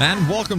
And welcome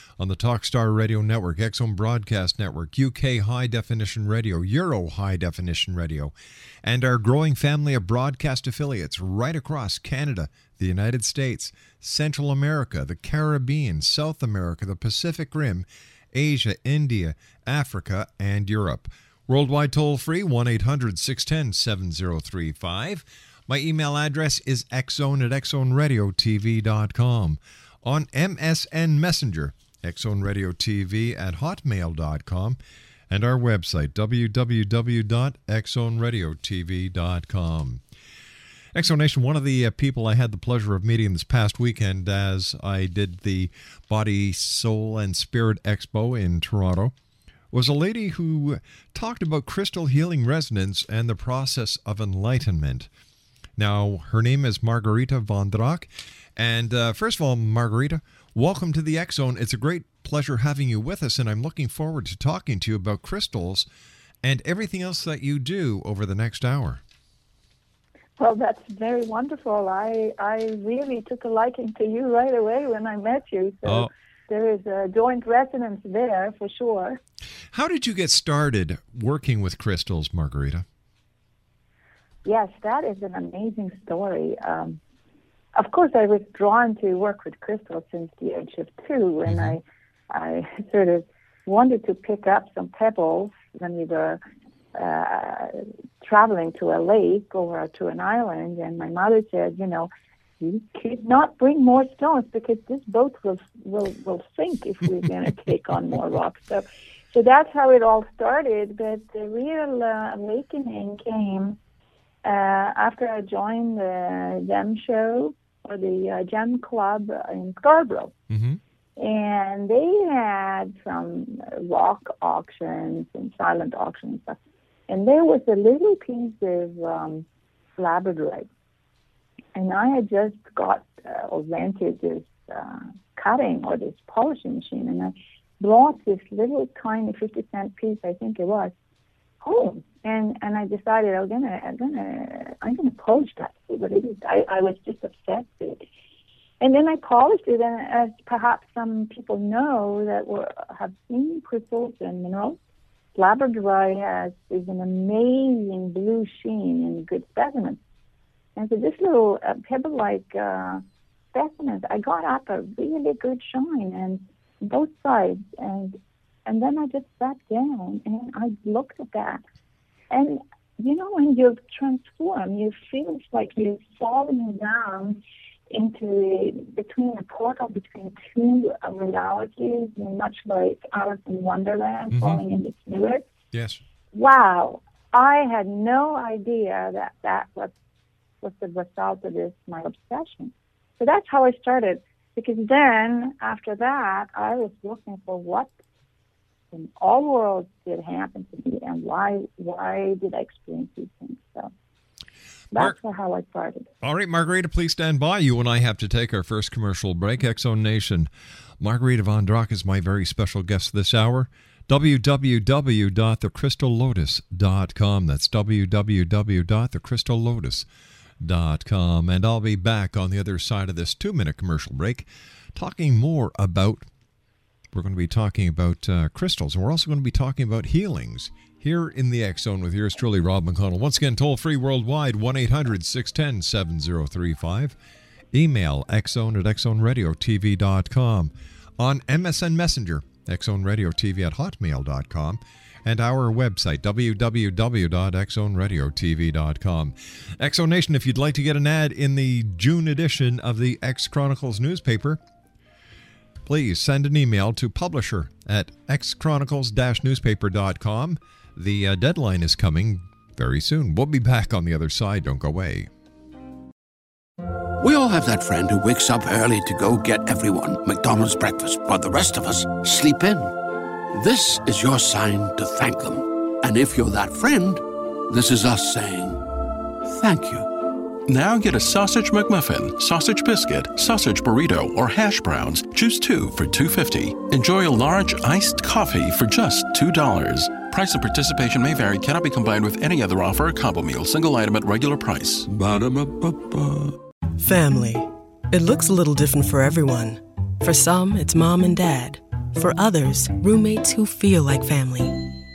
on the Talkstar Radio Network, Exxon Broadcast Network, UK High Definition Radio, Euro High Definition Radio, and our growing family of broadcast affiliates right across Canada, the United States, Central America, the Caribbean, South America, the Pacific Rim, Asia, India, Africa, and Europe. Worldwide toll-free, 1-800-610-7035. My email address is xzone@xzoneradiotv.com. On MSN Messenger, xzoneradiotv@hotmail.com, and our website, www.xzoneradiotv.com. X-Zone Nation, one of the people I had the pleasure of meeting this past weekend as I did the Body, Soul, and Spirit Expo in Toronto was a lady who talked about crystal healing resonance and the process of enlightenment. Now, her name is Margarita Vondrak, and first of all, Margarita, welcome to the X-Zone. It's a great pleasure having you with us, and I'm looking forward to talking to you about crystals and everything else that you do over the next hour. Well, that's very wonderful. I really took a liking to you right away when I met you, so There is a joint resonance there for sure. How did you get started working with crystals, Margarita? Yes, that is an amazing story. Of course, I was drawn to work with crystals since the age of two, and I sort of wanted to pick up some pebbles when we were traveling to a lake or to an island, and my mother said, you know, you could not bring more stones because this boat will sink if we're going to take on more rocks. So that's how it all started, but the real awakening came after I joined the Gem show or the Gem Club in Scarborough. Mm-hmm. And they had some rock auctions and silent auctions. And there was a little piece of labradorite. And I had just got or rented this cutting or this polishing machine. And I brought this little tiny 50-cent piece, I think it was, home, and I decided I'm gonna purge that, see what it is. I was just obsessed with it. And then I polished it, and as perhaps some people know that have seen crystals and minerals, labradorite is an amazing blue sheen and good specimen. And so this little pebble-like specimen, I got up a really good shine and both sides, and then I just sat down and I looked at that. And you know, when you transform, you feel it's like you're falling down into between a portal between two realities, much like Alice in Wonderland, falling into spirit. Yes. Wow, I had no idea that was the result of this, my obsession. So that's how I started. Because then, after that, I was looking for what in all worlds did happen to me, and why did I experience these things. So that's how I started. All right, Margarita, please stand by. You and I have to take our first commercial break. X-Zone Nation, Margarita Vondrak is my very special guest this hour. www.thecrystallotus.com. That's www.thecrystallotus.com. And I'll be back on the other side of this 2-minute commercial break talking more about, we're going to be talking about crystals, and we're also going to be talking about healings here in the X-Zone with yours truly, Rob McConnell. Once again, toll-free worldwide, 1-800-610-7035. Email xzone@xzoneradiotv.com. On MSN Messenger, xzoneradiotv@hotmail.com. and our website, www.xzoneradiotv.com. X-Zone Nation, if you'd like to get an ad in the June edition of the X Chronicles newspaper, please send an email to publisher@xchronicles-newspaper.com. The deadline is coming very soon. We'll be back on the other side. Don't go away. We all have that friend who wakes up early to go get everyone McDonald's breakfast, but the rest of us sleep in. This is your sign to thank them. And if you're that friend, this is us saying thank you. Now get a sausage McMuffin, sausage biscuit, sausage burrito, or hash browns. Choose two for $2.50. Enjoy a large iced coffee for just $2. Price of participation may vary. Cannot be combined with any other offer or combo meal. Single item at regular price. Ba-da-ba-ba-ba. Family. It looks a little different for everyone. For some, it's mom and dad. For others, roommates who feel like family.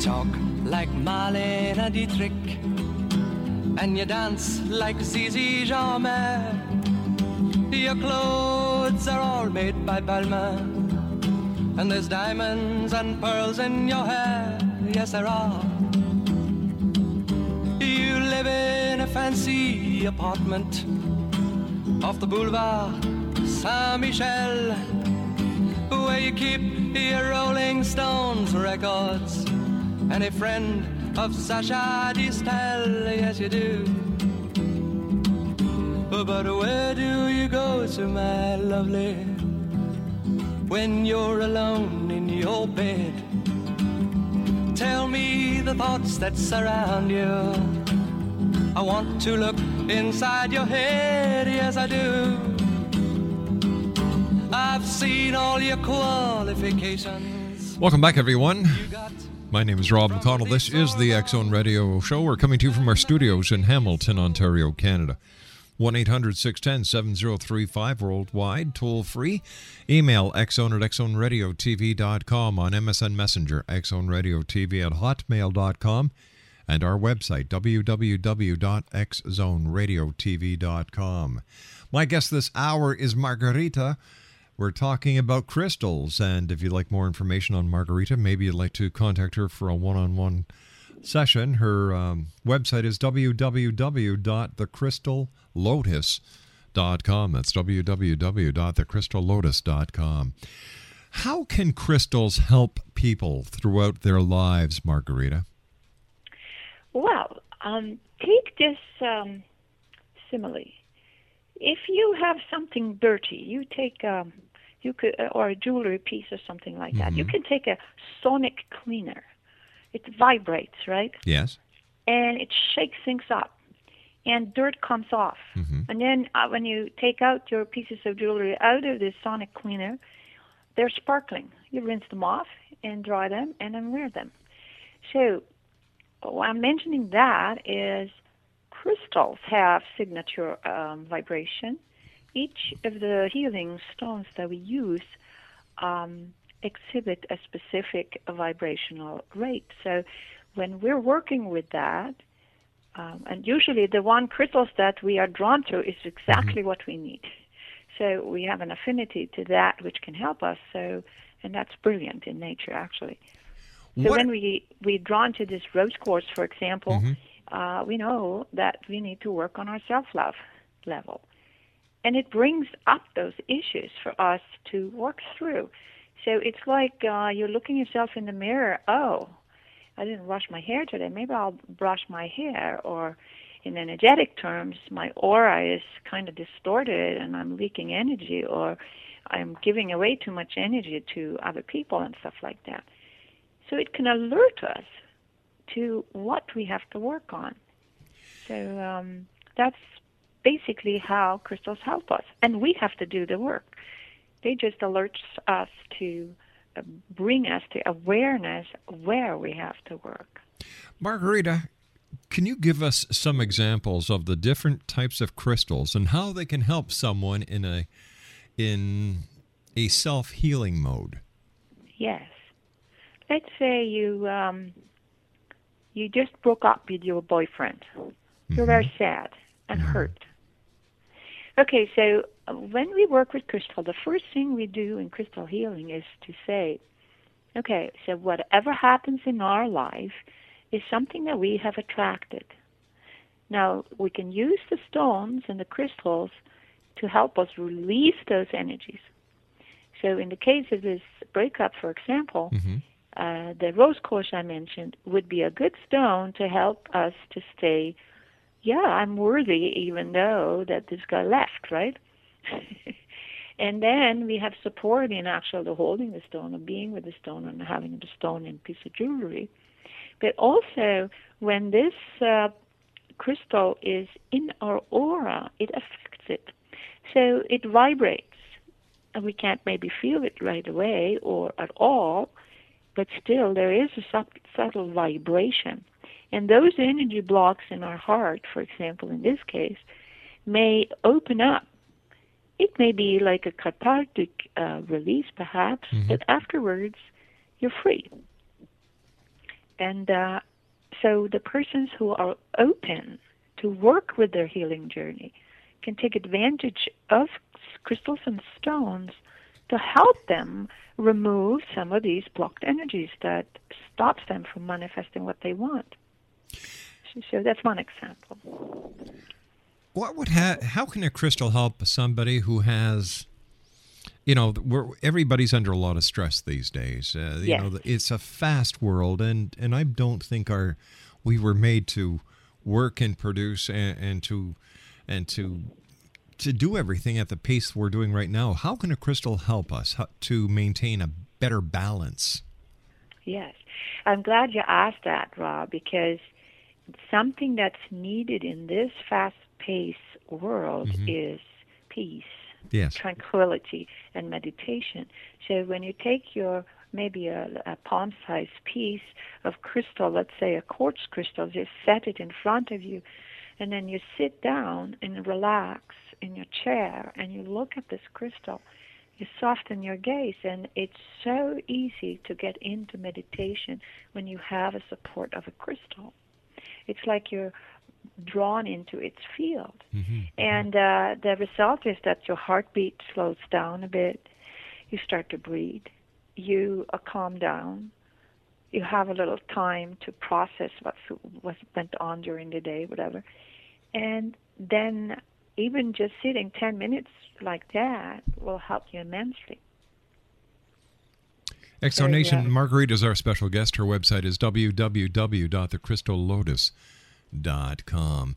Talk like Marlena Dietrich, and you dance like Zizi Jarmin. Your clothes are all made by Balmain, and there's diamonds and pearls in your hair. Yes, there are. You live in a fancy apartment off the boulevard Saint-Michel, where you keep your Rolling Stones records. And a friend of Sasha Distel, yes you do. But where do you go to, my lovely, when you're alone in your bed? Tell me the thoughts that surround you. I want to look inside your head, yes I do. I've seen all your qualifications. Welcome back, everyone. My name is Rob McConnell. This is the X-Zone Radio Show. We're coming to you from our studios in Hamilton, Ontario, Canada. 1-800-610-7035 worldwide, toll-free. Email xzone@xzoneradiotv.com. On MSN Messenger, xzoneradiotv@hotmail.com. And our website, www.xzoneradiotv.com. My guest this hour is Margarita. We're talking about crystals, and if you'd like more information on Margarita, maybe you'd like to contact her for a one-on-one session. Her website is www.thecrystallotus.com. www.thecrystallotus.com. That's www.thecrystallotus.com. How can crystals help people throughout their lives, Margarita? Well, take this simile. If you have something dirty, you take you could, or a jewelry piece or something like that. Mm-hmm. You can take a sonic cleaner. It vibrates, right? Yes. And it shakes things up, and dirt comes off. Mm-hmm. And then when you take out your pieces of jewelry out of this sonic cleaner, they're sparkling. You rinse them off and dry them and then wear them. So why I'm mentioning that is crystals have signature vibration. Each of the healing stones that we use exhibit a specific vibrational rate. So when we're working with that, and usually the one crystals that we are drawn to is exactly mm-hmm. what we need. So we have an affinity to that which can help us. So, and that's brilliant in nature, actually. So when we're drawn to this rose quartz, for example, mm-hmm. We know that we need to work on our self-love level. And it brings up those issues for us to work through. So it's like you're looking yourself in the mirror, oh, I didn't wash my hair today. Maybe I'll brush my hair. Or in energetic terms, my aura is kind of distorted and I'm leaking energy, or I'm giving away too much energy to other people and stuff like that. So it can alert us to what we have to work on. So that's basically how crystals help us. And we have to do the work. They just alert us to bring us to awareness where we have to work. Margarita, can you give us some examples of the different types of crystals and how they can help someone in a self-healing mode? Yes. Let's say you just broke up with your boyfriend. Mm-hmm. You're very sad and mm-hmm. hurt. Okay, so when we work with crystal, the first thing we do in crystal healing is to say, okay, so whatever happens in our life is something that we have attracted. Now, we can use the stones and the crystals to help us release those energies. So in the case of this breakup, for example, mm-hmm. The rose quartz I mentioned would be a good stone to help us to stay, yeah, I'm worthy even though that this guy left, right? And then we have support in actually holding the stone, or being with the stone, and having the stone and piece of jewelry. But also, when this crystal is in our aura, it affects it. So it vibrates. And we can't maybe feel it right away or at all, but still there is a subtle vibration. And those energy blocks in our heart, for example, in this case, may open up. It may be like a cathartic release, perhaps, mm-hmm. but afterwards you're free. And so the persons who are open to work with their healing journey can take advantage of crystals and stones to help them remove some of these blocked energies that stops them from manifesting what they want. So that's one example. What would how can a crystal help somebody who has, you know, everybody's under a lot of stress these days. Yes. You know, it's a fast world, and I don't think we were made to work and produce and to do everything at the pace we're doing right now. How can a crystal help us to maintain a better balance? Yes, I'm glad you asked that, Rob, because something that's needed in this fast pace world mm-hmm. is peace, yes. tranquility, and meditation. So when you take your maybe a palm-sized piece of crystal, let's say a quartz crystal, you set it in front of you, and then you sit down and relax in your chair, and you look at this crystal, you soften your gaze, and it's so easy to get into meditation when you have a support of a crystal. It's like you're drawn into its field. Mm-hmm. And the result is that your heartbeat slows down a bit. You start to breathe. You calm down. You have a little time to process what went on during the day, whatever. And then even just sitting 10 minutes like that will help you immensely. Exxon Nation, yeah. Margarita is our special guest. Her website is www.thecrystallotus.com.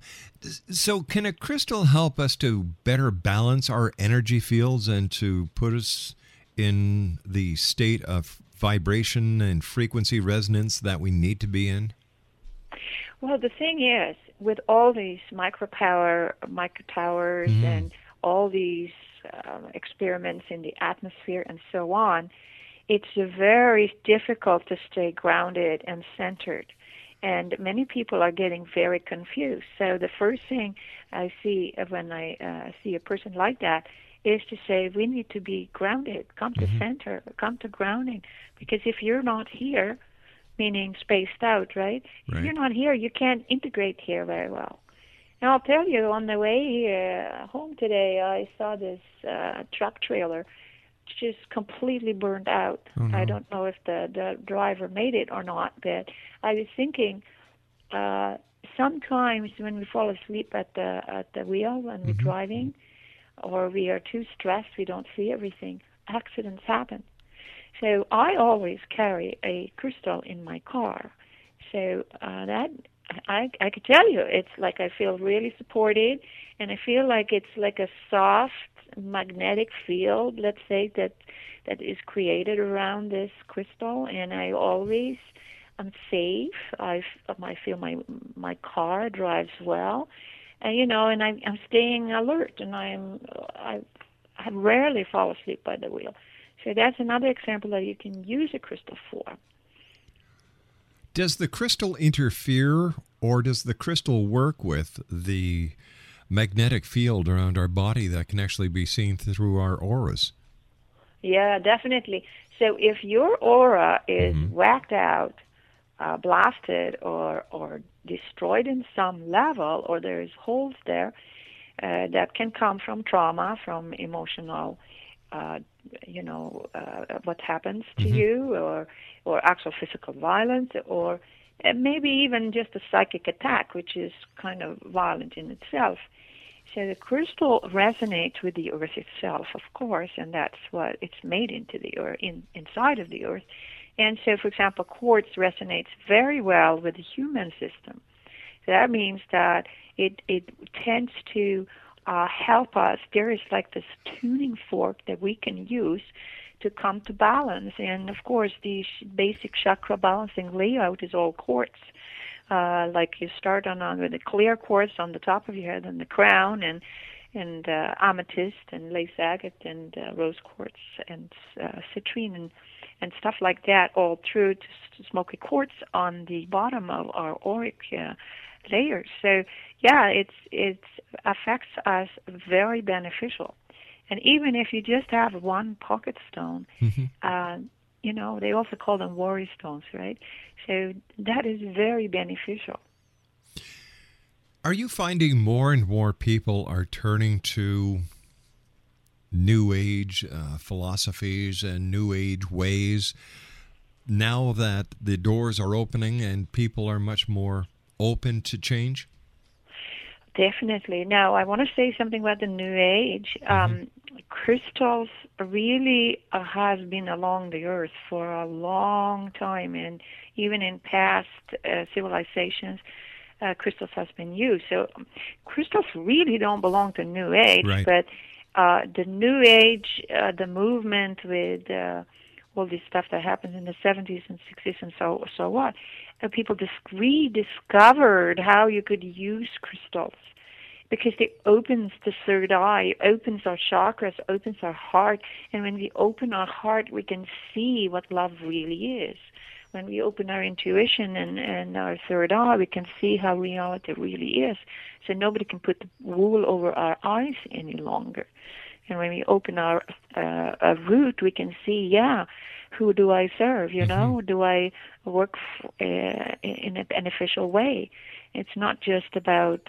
So can a crystal help us to better balance our energy fields and to put us in the state of vibration and frequency resonance that we need to be in? Well, the thing is, with all these micro towers and all these experiments in the atmosphere and so on, it's very difficult to stay grounded and centered. And many people are getting very confused. So the first thing I see when I see a person like that is to say, we need to be grounded, come to center, come to grounding. Because if you're not here, meaning spaced out, right? If you're not here, you can't integrate here very well. Now, I'll tell you, on the way here, home today, I saw this truck trailer just completely burned out. Oh, no. I don't know if the driver made it or not, but I was thinking sometimes when we fall asleep at the wheel when we're driving, or we are too stressed, we don't see everything, accidents happen. So I always carry a crystal in my car. So that I could tell you, it's like I feel really supported, and I feel like it's like a soft magnetic field, let's say, that is created around this crystal, and I'm safe. I feel my car drives well, and I'm staying alert, and I rarely fall asleep by the wheel. So that's another example that you can use a crystal for. Does the crystal interfere, or does the crystal work with the magnetic field around our body that can actually be seen through our auras? Yeah, definitely. So if your aura is whacked out, blasted, or destroyed in some level, or there is holes there, that can come from trauma, from emotional what happens to you, or actual physical violence, or maybe even just a psychic attack, which is kind of violent in itself. So the crystal resonates with the earth itself, of course, and that's what it's made into the earth, inside of the earth. And so, for example, quartz resonates very well with the human system. So that means that it tends to help us. There is like this tuning fork that we can use to come to balance. And, of course, the basic chakra balancing layout is all quartz. Like you start on with the clear quartz on the top of your head and the crown, and amethyst and lace agate and rose quartz and citrine and stuff like that, all through to smoky quartz on the bottom of our auric layers. So, yeah, it affects us very beneficial. And even if you just have one pocket stone, they also call them worry stones, right? So that is very beneficial. Are you finding more and more people are turning to New Age philosophies and New Age ways now that the doors are opening and people are much more open to change? Definitely. Now, I want to say something about the New Age. Crystals really has been along the earth for a long time, and even in past civilizations, crystals has been used. So crystals really don't belong to New Age, but the New Age, the movement with all this stuff that happened in the 70s and 60s and so on, people rediscovered how you could use crystals, because it opens the third eye, opens our chakras, opens our heart. And when we open our heart, we can see what love really is. When we open our intuition and our third eye, we can see how reality really is. So nobody can put the wool over our eyes any longer. And when we open our root, we can see, who do I serve, Do I work in a beneficial way? It's not just about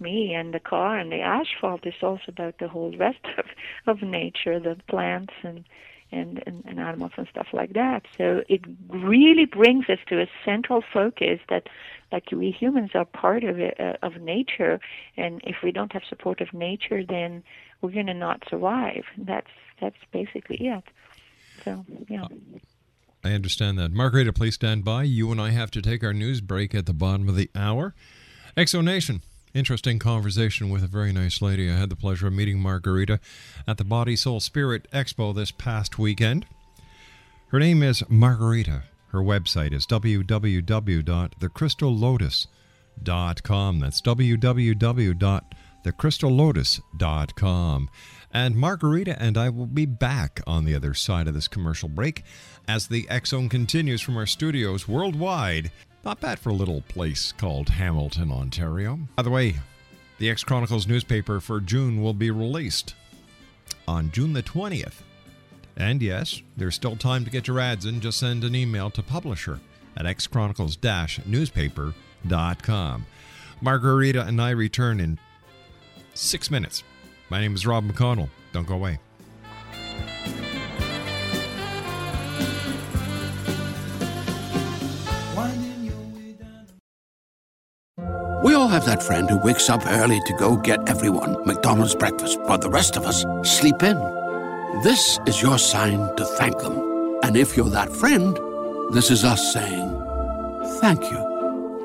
me and the car and the asphalt. It's also about the whole rest of nature, the plants and and animals and stuff like that. So it really brings us to a central focus that, like, we humans are part of nature, and if we don't have support of nature, then we're going to not survive. That's basically it. So, yeah. I understand that. Margarita, please stand by. You and I have to take our news break at the bottom of the hour. X-Zone Nation, interesting conversation with a very nice lady. I had the pleasure of meeting Margarita at the Body, Soul, Spirit Expo this past weekend. Her name is Margarita. Her website is www.thecrystallotus.com. That's www.thecrystallotus.com. And Margarita and I will be back on the other side of this commercial break as the X-Zone continues from our studios worldwide. Not bad for a little place called Hamilton, Ontario. By the way, the X Chronicles newspaper for June will be released on June the 20th. And yes, there's still time to get your ads in. Just send an email to publisher at xchronicles-newspaper.com. Margarita and I return in 6 minutes. My name is Rob McConnell. Don't go away. We all have that friend who wakes up early to go get everyone McDonald's breakfast, but the rest of us sleep in. This is your sign to thank them. And if you're that friend, this is us saying thank you.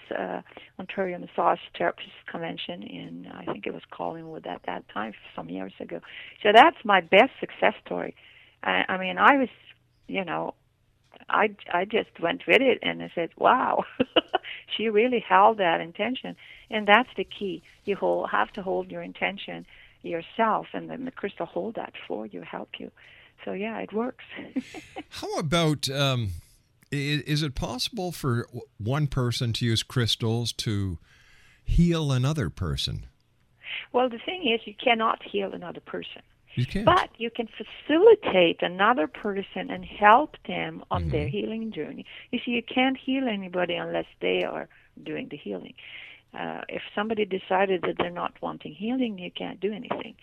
Ontario Massage Therapist Convention in, I think it was Collingwood at that time, some years ago. So that's my best success story. I mean, I was, you know, I just went with it, and I said, wow, she really held that intention. And that's the key. You have to hold your intention yourself, and then the crystal hold that for you, help you. So, yeah, it works. How about... Is it possible for one person to use crystals to heal another person? Well, the thing is, you cannot heal another person. You can't. But you can facilitate another person and help them on their healing journey. You see, you can't heal anybody unless they are doing the healing. If somebody decided that they're not wanting healing, you can't do anything.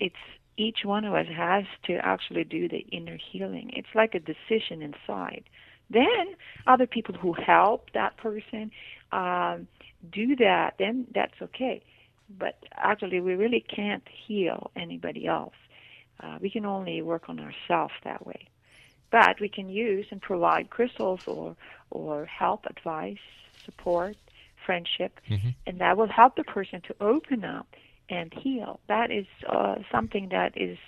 It's each one of us has to actually do the inner healing. It's like a decision inside. Then other people who help that person do that, then that's okay. But actually, we really can't heal anybody else. We can only work on ourselves that way. But we can use and provide crystals or help, advice, support, friendship, and that will help the person to open up and heal. That is something that is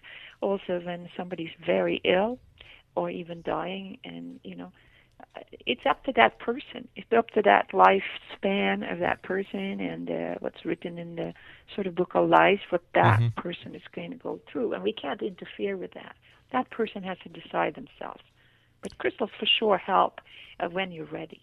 also when somebody's very ill or even dying, and, you know, it's up to that person. It's up to that lifespan of that person and what's written in the sort of book of life, what that person is going to go through. And we can't interfere with that. That person has to decide themselves. But crystals for sure help when you're ready.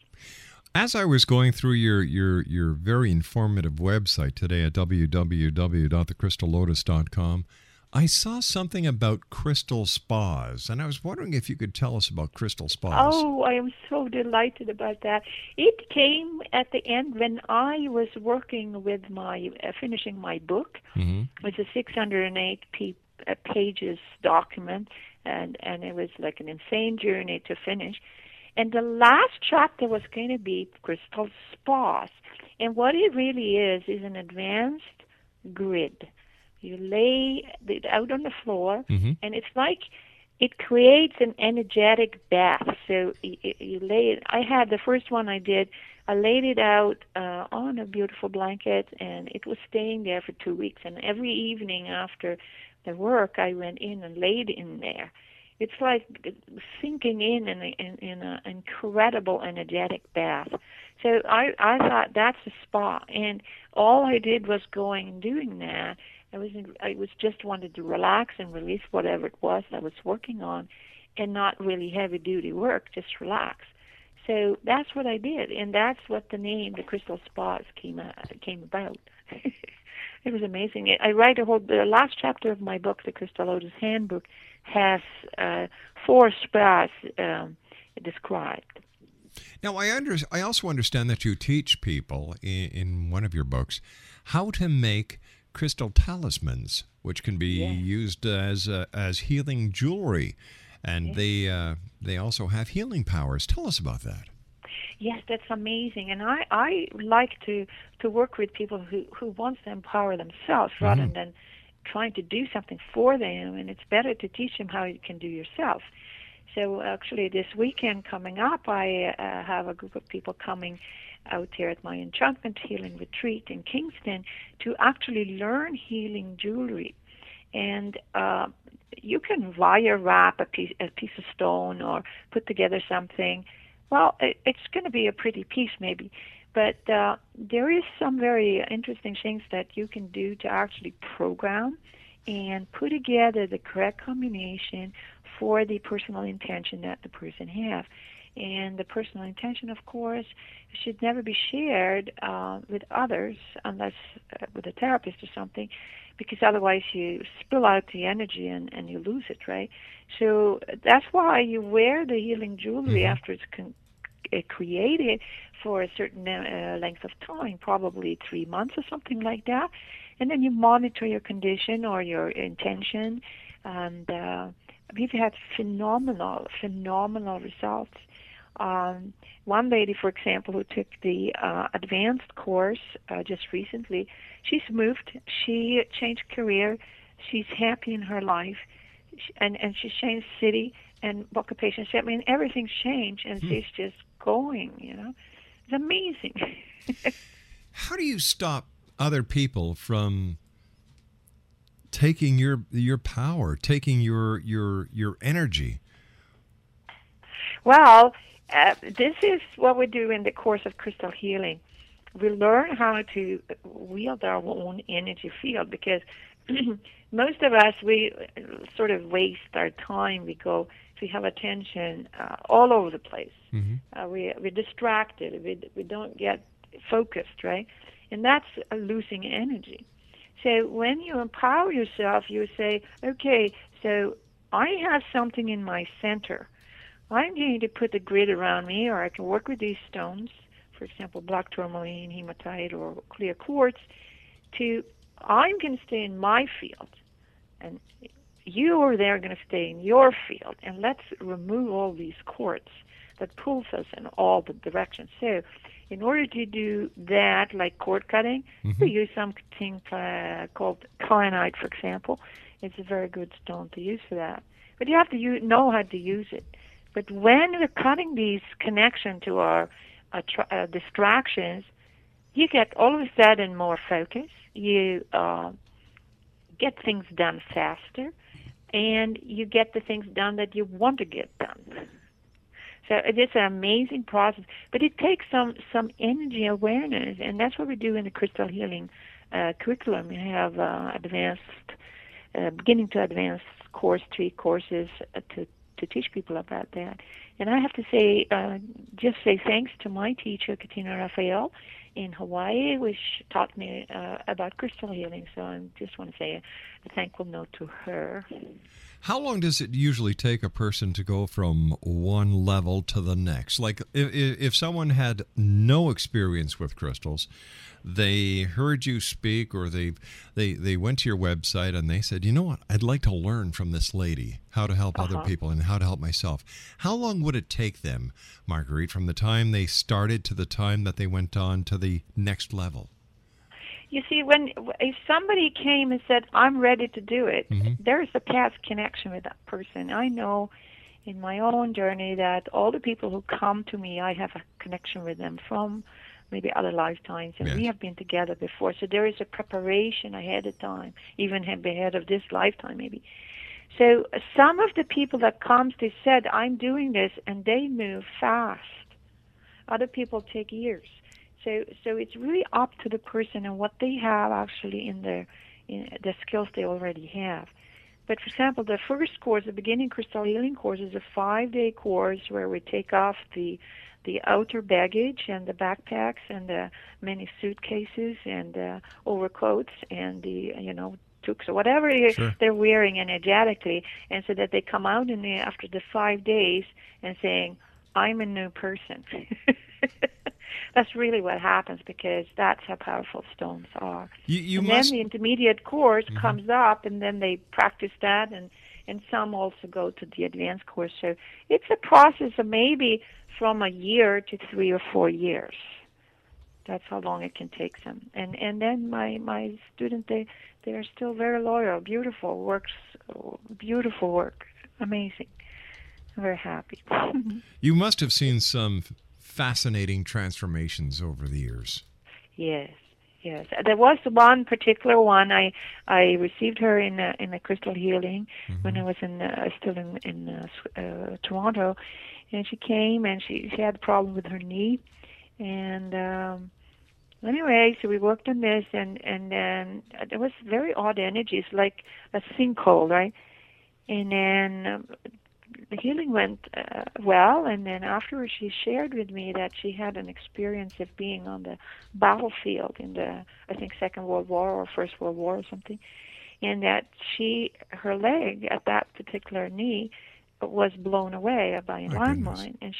As I was going through your very informative website today at www.thecrystallotus.com, I saw something about crystal spas, and I was wondering if you could tell us about crystal spas. Oh, I am so delighted about that. It came at the end when I was working with my, finishing my book. It's a 608 pages document, and it was like an insane journey to finish. And the last chapter was going to be crystal spas. And what it really is an advanced grid. You lay it out on the floor, and it's like it creates an energetic bath. So you lay it. I had the first one I did, I laid it out on a beautiful blanket, and it was staying there for 2 weeks. And every evening after the work, I went in and laid in there. It's like sinking in an incredible energetic bath. So I thought, that's a spa. And all I did was going and doing that. I just wanted to relax and release whatever it was I was working on, and not really heavy-duty work, just relax. So that's what I did, and that's what the name, the Crystal Spas, came about. It was amazing. I write the last chapter of my book, The Crystal Lotus Handbook, has 4 spas described. Now, I also understand that you teach people in one of your books how to make crystal talismans, which can be used as healing jewelry. And they also have healing powers. Tell us about that. Yes, that's amazing. And I like to work with people who want to empower themselves rather than trying to do something for them. And it's better to teach them how you can do yourself. So actually this weekend coming up, I have a group of people coming out here at my Enchantment Healing Retreat in Kingston to actually learn healing jewelry. And you can wire wrap a piece of stone or put together something. Well, it's going to be a pretty piece maybe, but there is some very interesting things that you can do to actually program and put together the correct combination for the personal intention that the person has. And the personal intention, of course, should never be shared with others unless with a therapist or something, because otherwise you spill out the energy and you lose it, right? So that's why you wear the healing jewelry after it's created for a certain length of time, probably 3 months or something like that. And then you monitor your condition or your intention. And we've had phenomenal results. One lady, for example, who took the advanced course just recently, she's moved, she changed career, she's happy in her life, and she changed city and occupation. I mean, everything's changed, and she's just going, you know. It's amazing. How do you stop other people from taking your power, taking your energy? Well, this is what we do in the course of crystal healing. We learn how to wield our own energy field, because most of us, we sort of waste our time. We have attention all over the place. We're distracted. We don't get focused, right? And that's losing energy. So when you empower yourself, you say, okay, so I have something in my center. I'm going to put a grid around me, or I can work with these stones, for example, black tourmaline, hematite, or clear quartz, I'm going to stay in my field, and you or they're going to stay in your field, and let's remove all these cords that pulls us in all the directions. So in order to do that, like cord cutting, we use something called kyanite, for example. It's a very good stone to use for that. But you have to know how to use it. But when we're cutting these connections to our distractions, you get all of a sudden more focus. You get things done faster, and you get the things done that you want to get done. So it is an amazing process, but it takes some energy awareness, and that's what we do in the crystal healing curriculum. We have beginning to advanced course, 3 courses to teach people about that. And I have to say, just say thanks to my teacher, Katina Raphael, in Hawaii, which taught me about crystal healing. So I just want to say a thankful note to her. How long does it usually take a person to go from one level to the next? Like if someone had no experience with crystals, they heard you speak, or they went to your website and they said, you know what, I'd like to learn from this lady how to help other people and how to help myself. How long would it take them, Marguerite, from the time they started to the time that they went on to the next level? You see, if somebody came and said, I'm ready to do it, there's a past connection with that person. I know in my own journey that all the people who come to me, I have a connection with them from maybe other lifetimes, and we have been together before. So there is a preparation ahead of time, even ahead of this lifetime maybe. So some of the people that comes, they said, I'm doing this, and they move fast. Other people take years. So it's really up to the person and what they have actually in the skills they already have. But for example, the first course, the beginning crystal healing course, is a 5-day course where we take off the outer baggage and the backpacks and the many suitcases and the overcoats and the, you know, tuxes or whatever they're wearing energetically, and so that they come out in the, after the 5 days and saying, I'm a new person. That's really what happens, because that's how powerful stones are. Then the intermediate course comes up, and then they practice that, and some also go to the advanced course. So it's a process of maybe from a year to 3 or 4 years. That's how long it can take them. And then my student, they are still very loyal, beautiful work, amazing. I'm very happy. You must have seen some fascinating transformations over the years. Yes. There was one particular one. I received her in a crystal healing when I was still in Toronto, and she came and she had a problem with her knee, and anyway, so we worked on this, and then there was very odd energies, like a sinkhole, right? And then the healing went well, and then afterwards she shared with me that she had an experience of being on the battlefield in the, I think, Second World War or First World War or something, and that her leg at that particular knee was blown away by a landmine, and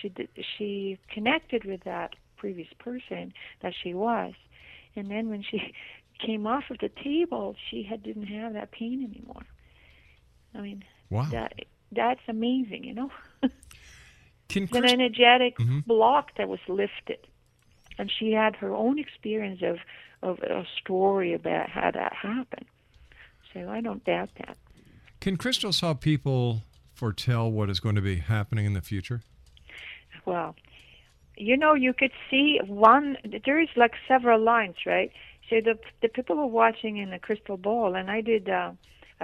she connected with that previous person that she was, and then when she came off of the table, she didn't have that pain anymore. I mean, wow. That's amazing, you know. An energetic block that was lifted, and she had her own experience of a story about how that happened. So I don't doubt that. Can crystals help people foretell what is going to be happening in the future? Well, you know, you could see one. There is like several lines, right? So the people are watching in a crystal ball, and I did a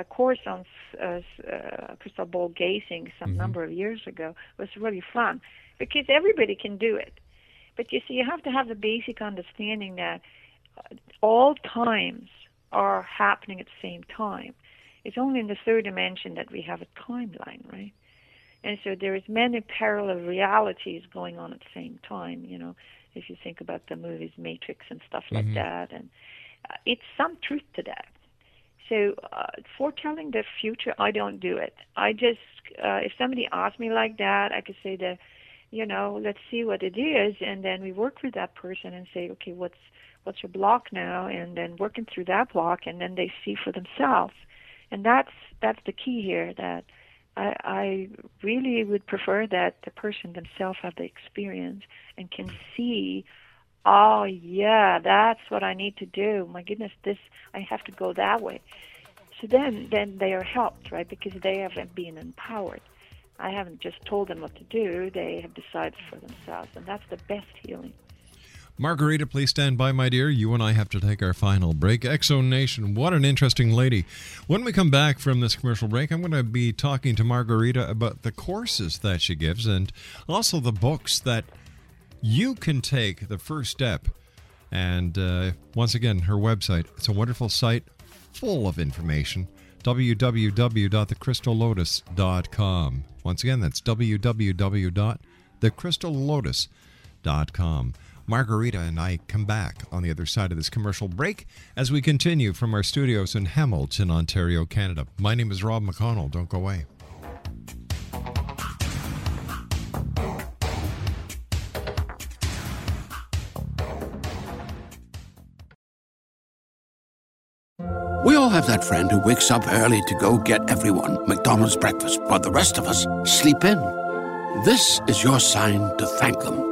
course on crystal ball gazing some number of years ago. It was really fun because everybody can do it. But you see, you have to have the basic understanding that all times are happening at the same time. It's only in the third dimension that we have a timeline, right? And so there is many parallel realities going on at the same time, you know, if you think about the movies Matrix and stuff like that. And it's some truth to that. So foretelling the future, I don't do it. I just, if somebody asks me like that, I could say that, you know, let's see what it is, and then we work with that person and say, okay, what's your block now, and then working through that block, and then they see for themselves. And that's the key here, that I really would prefer that the person themselves have the experience and can see, oh, yeah, that's what I need to do. My goodness, I have to go that way. So then they are helped, right, because they haven't been empowered. I haven't just told them what to do. They have decided for themselves, and that's the best healing. Margarita, please stand by, my dear. You and I have to take our final break. X-Zone Nation, what an interesting lady. When we come back from this commercial break, I'm going to be talking to Margarita about the courses that she gives and also the books that you can take the first step. And once again, her website, it's a wonderful site full of information, www.thecrystallotus.com. Once again, that's www.thecrystallotus.com. Margarita and I come back on the other side of this commercial break as we continue from our studios in Hamilton, Ontario, Canada. My name is Rob McConnell. Don't go away. We all have that friend who wakes up early to go get everyone McDonald's breakfast, but the rest of us sleep in. This is your sign to thank them.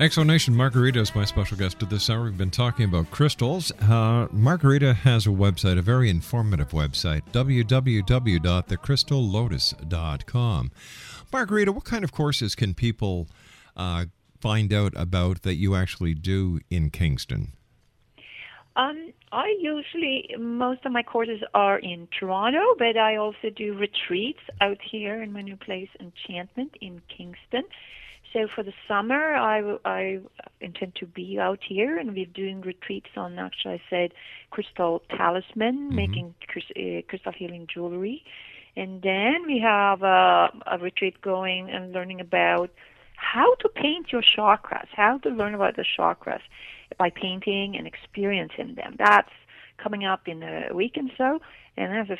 X-Zone Nation, Margarita is my special guest at this hour. We've been talking about crystals. Margarita has a website, a very informative website, www.thecrystallotus.com. Margarita, what kind of courses can people find out about that you actually do in Kingston? I usually, most of my courses are in Toronto, but I also do retreats out here in my new place, Enchantment, in Kingston. So for the summer, I intend to be out here, and we're doing retreats on, actually, I said, crystal talisman, making crystal healing jewelry. And then we have a retreat going and learning about how to paint your chakras, how to learn about the chakras by painting and experiencing them. That's coming up in a week and so, and that's a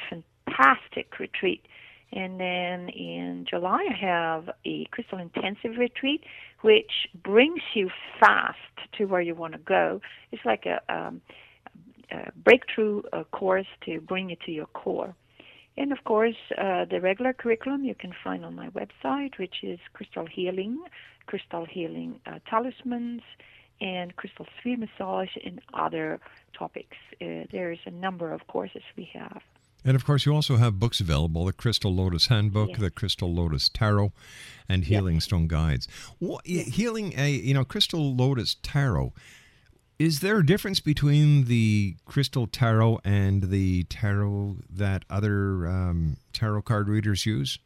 fantastic retreat. And then in July, I have a crystal intensive retreat, which brings you fast to where you want to go. It's like a breakthrough course to bring you to your core. And, of course, the regular curriculum you can find on my website, which is crystal healing talismans, and crystal sphere massage, and other topics. There's a number of courses we have. And, of course, you also have books available, The Crystal Lotus Handbook, The Crystal Lotus Tarot, and Healing Stone Guides. What, healing, Crystal Lotus Tarot, is there a difference between the Crystal Tarot and the tarot that other tarot card readers use?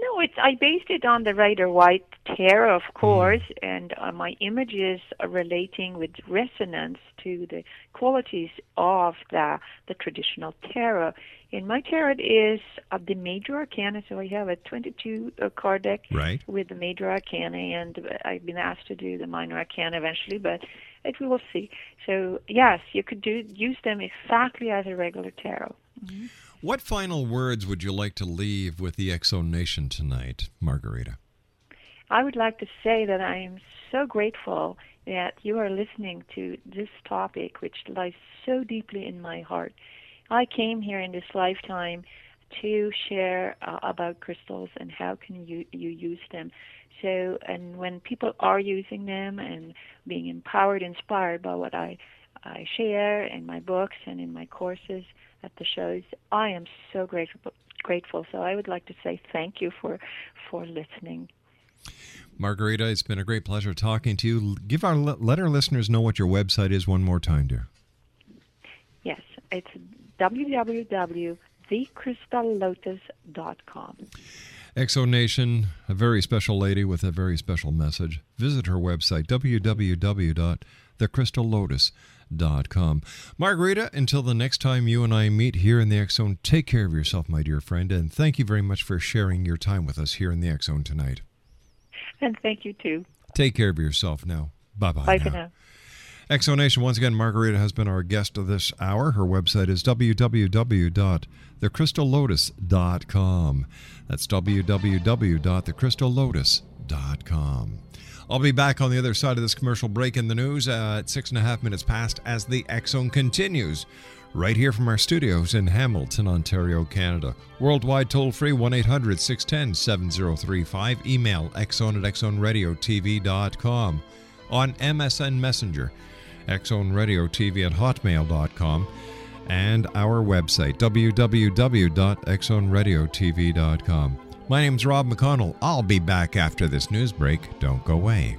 No, I based it on the Rider-White tarot, of course, and my images are relating with resonance to the qualities of the traditional tarot. And my tarot is the major arcana, so I have a 22-card deck with the major arcana, and I've been asked to do the minor arcana eventually, but we will see. So, yes, you could use them exactly as a regular tarot. Mm-hmm. What final words would you like to leave with the X-Zone Nation tonight, Margarita? I would like to say that I am so grateful that you are listening to this topic, which lies so deeply in my heart. I came here in this lifetime to share about crystals and how can you use them. So, and when people are using them and being empowered, inspired by what I share in my books and in my courses at the shows, I am so grateful. So I would like to say thank you for listening. Margarita, it's been a great pleasure talking to you. Let our listeners know what your website is one more time, dear. Yes, it's www.thecrystallotus.com. X-Zone Nation, a very special lady with a very special message. Visit her website, www.thecrystallotus.com. Margarita, until the next time you and I meet here in the X-Zone, take care of yourself, my dear friend, and thank you very much for sharing your time with us here in the X-Zone tonight. And thank you, too. Take care of yourself now. Bye-bye. Bye for now. X-Zone Nation, once again, Margarita has been our guest of this hour. Her website is www.thecrystallotus.com. That's www.thecrystallotus.com. I'll be back on the other side of this commercial break in the news at 6.5 minutes past as the X-Zone continues right here from our studios in Hamilton, Ontario, Canada. Worldwide toll-free 1-800-610-7035. Email xzone@xzoneradiotv.com. On MSN Messenger, xzoneradiotv@hotmail.com, and our website, www.xzoneradiotv.com. My name's Rob McConnell. I'll be back after this news break. Don't go away.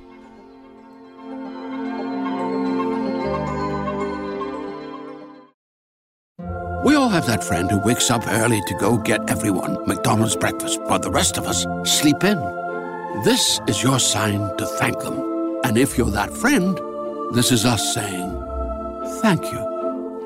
We all have that friend who wakes up early to go get everyone McDonald's breakfast while the rest of us sleep in. This is your sign to thank them. And if you're that friend, this is us saying thank you.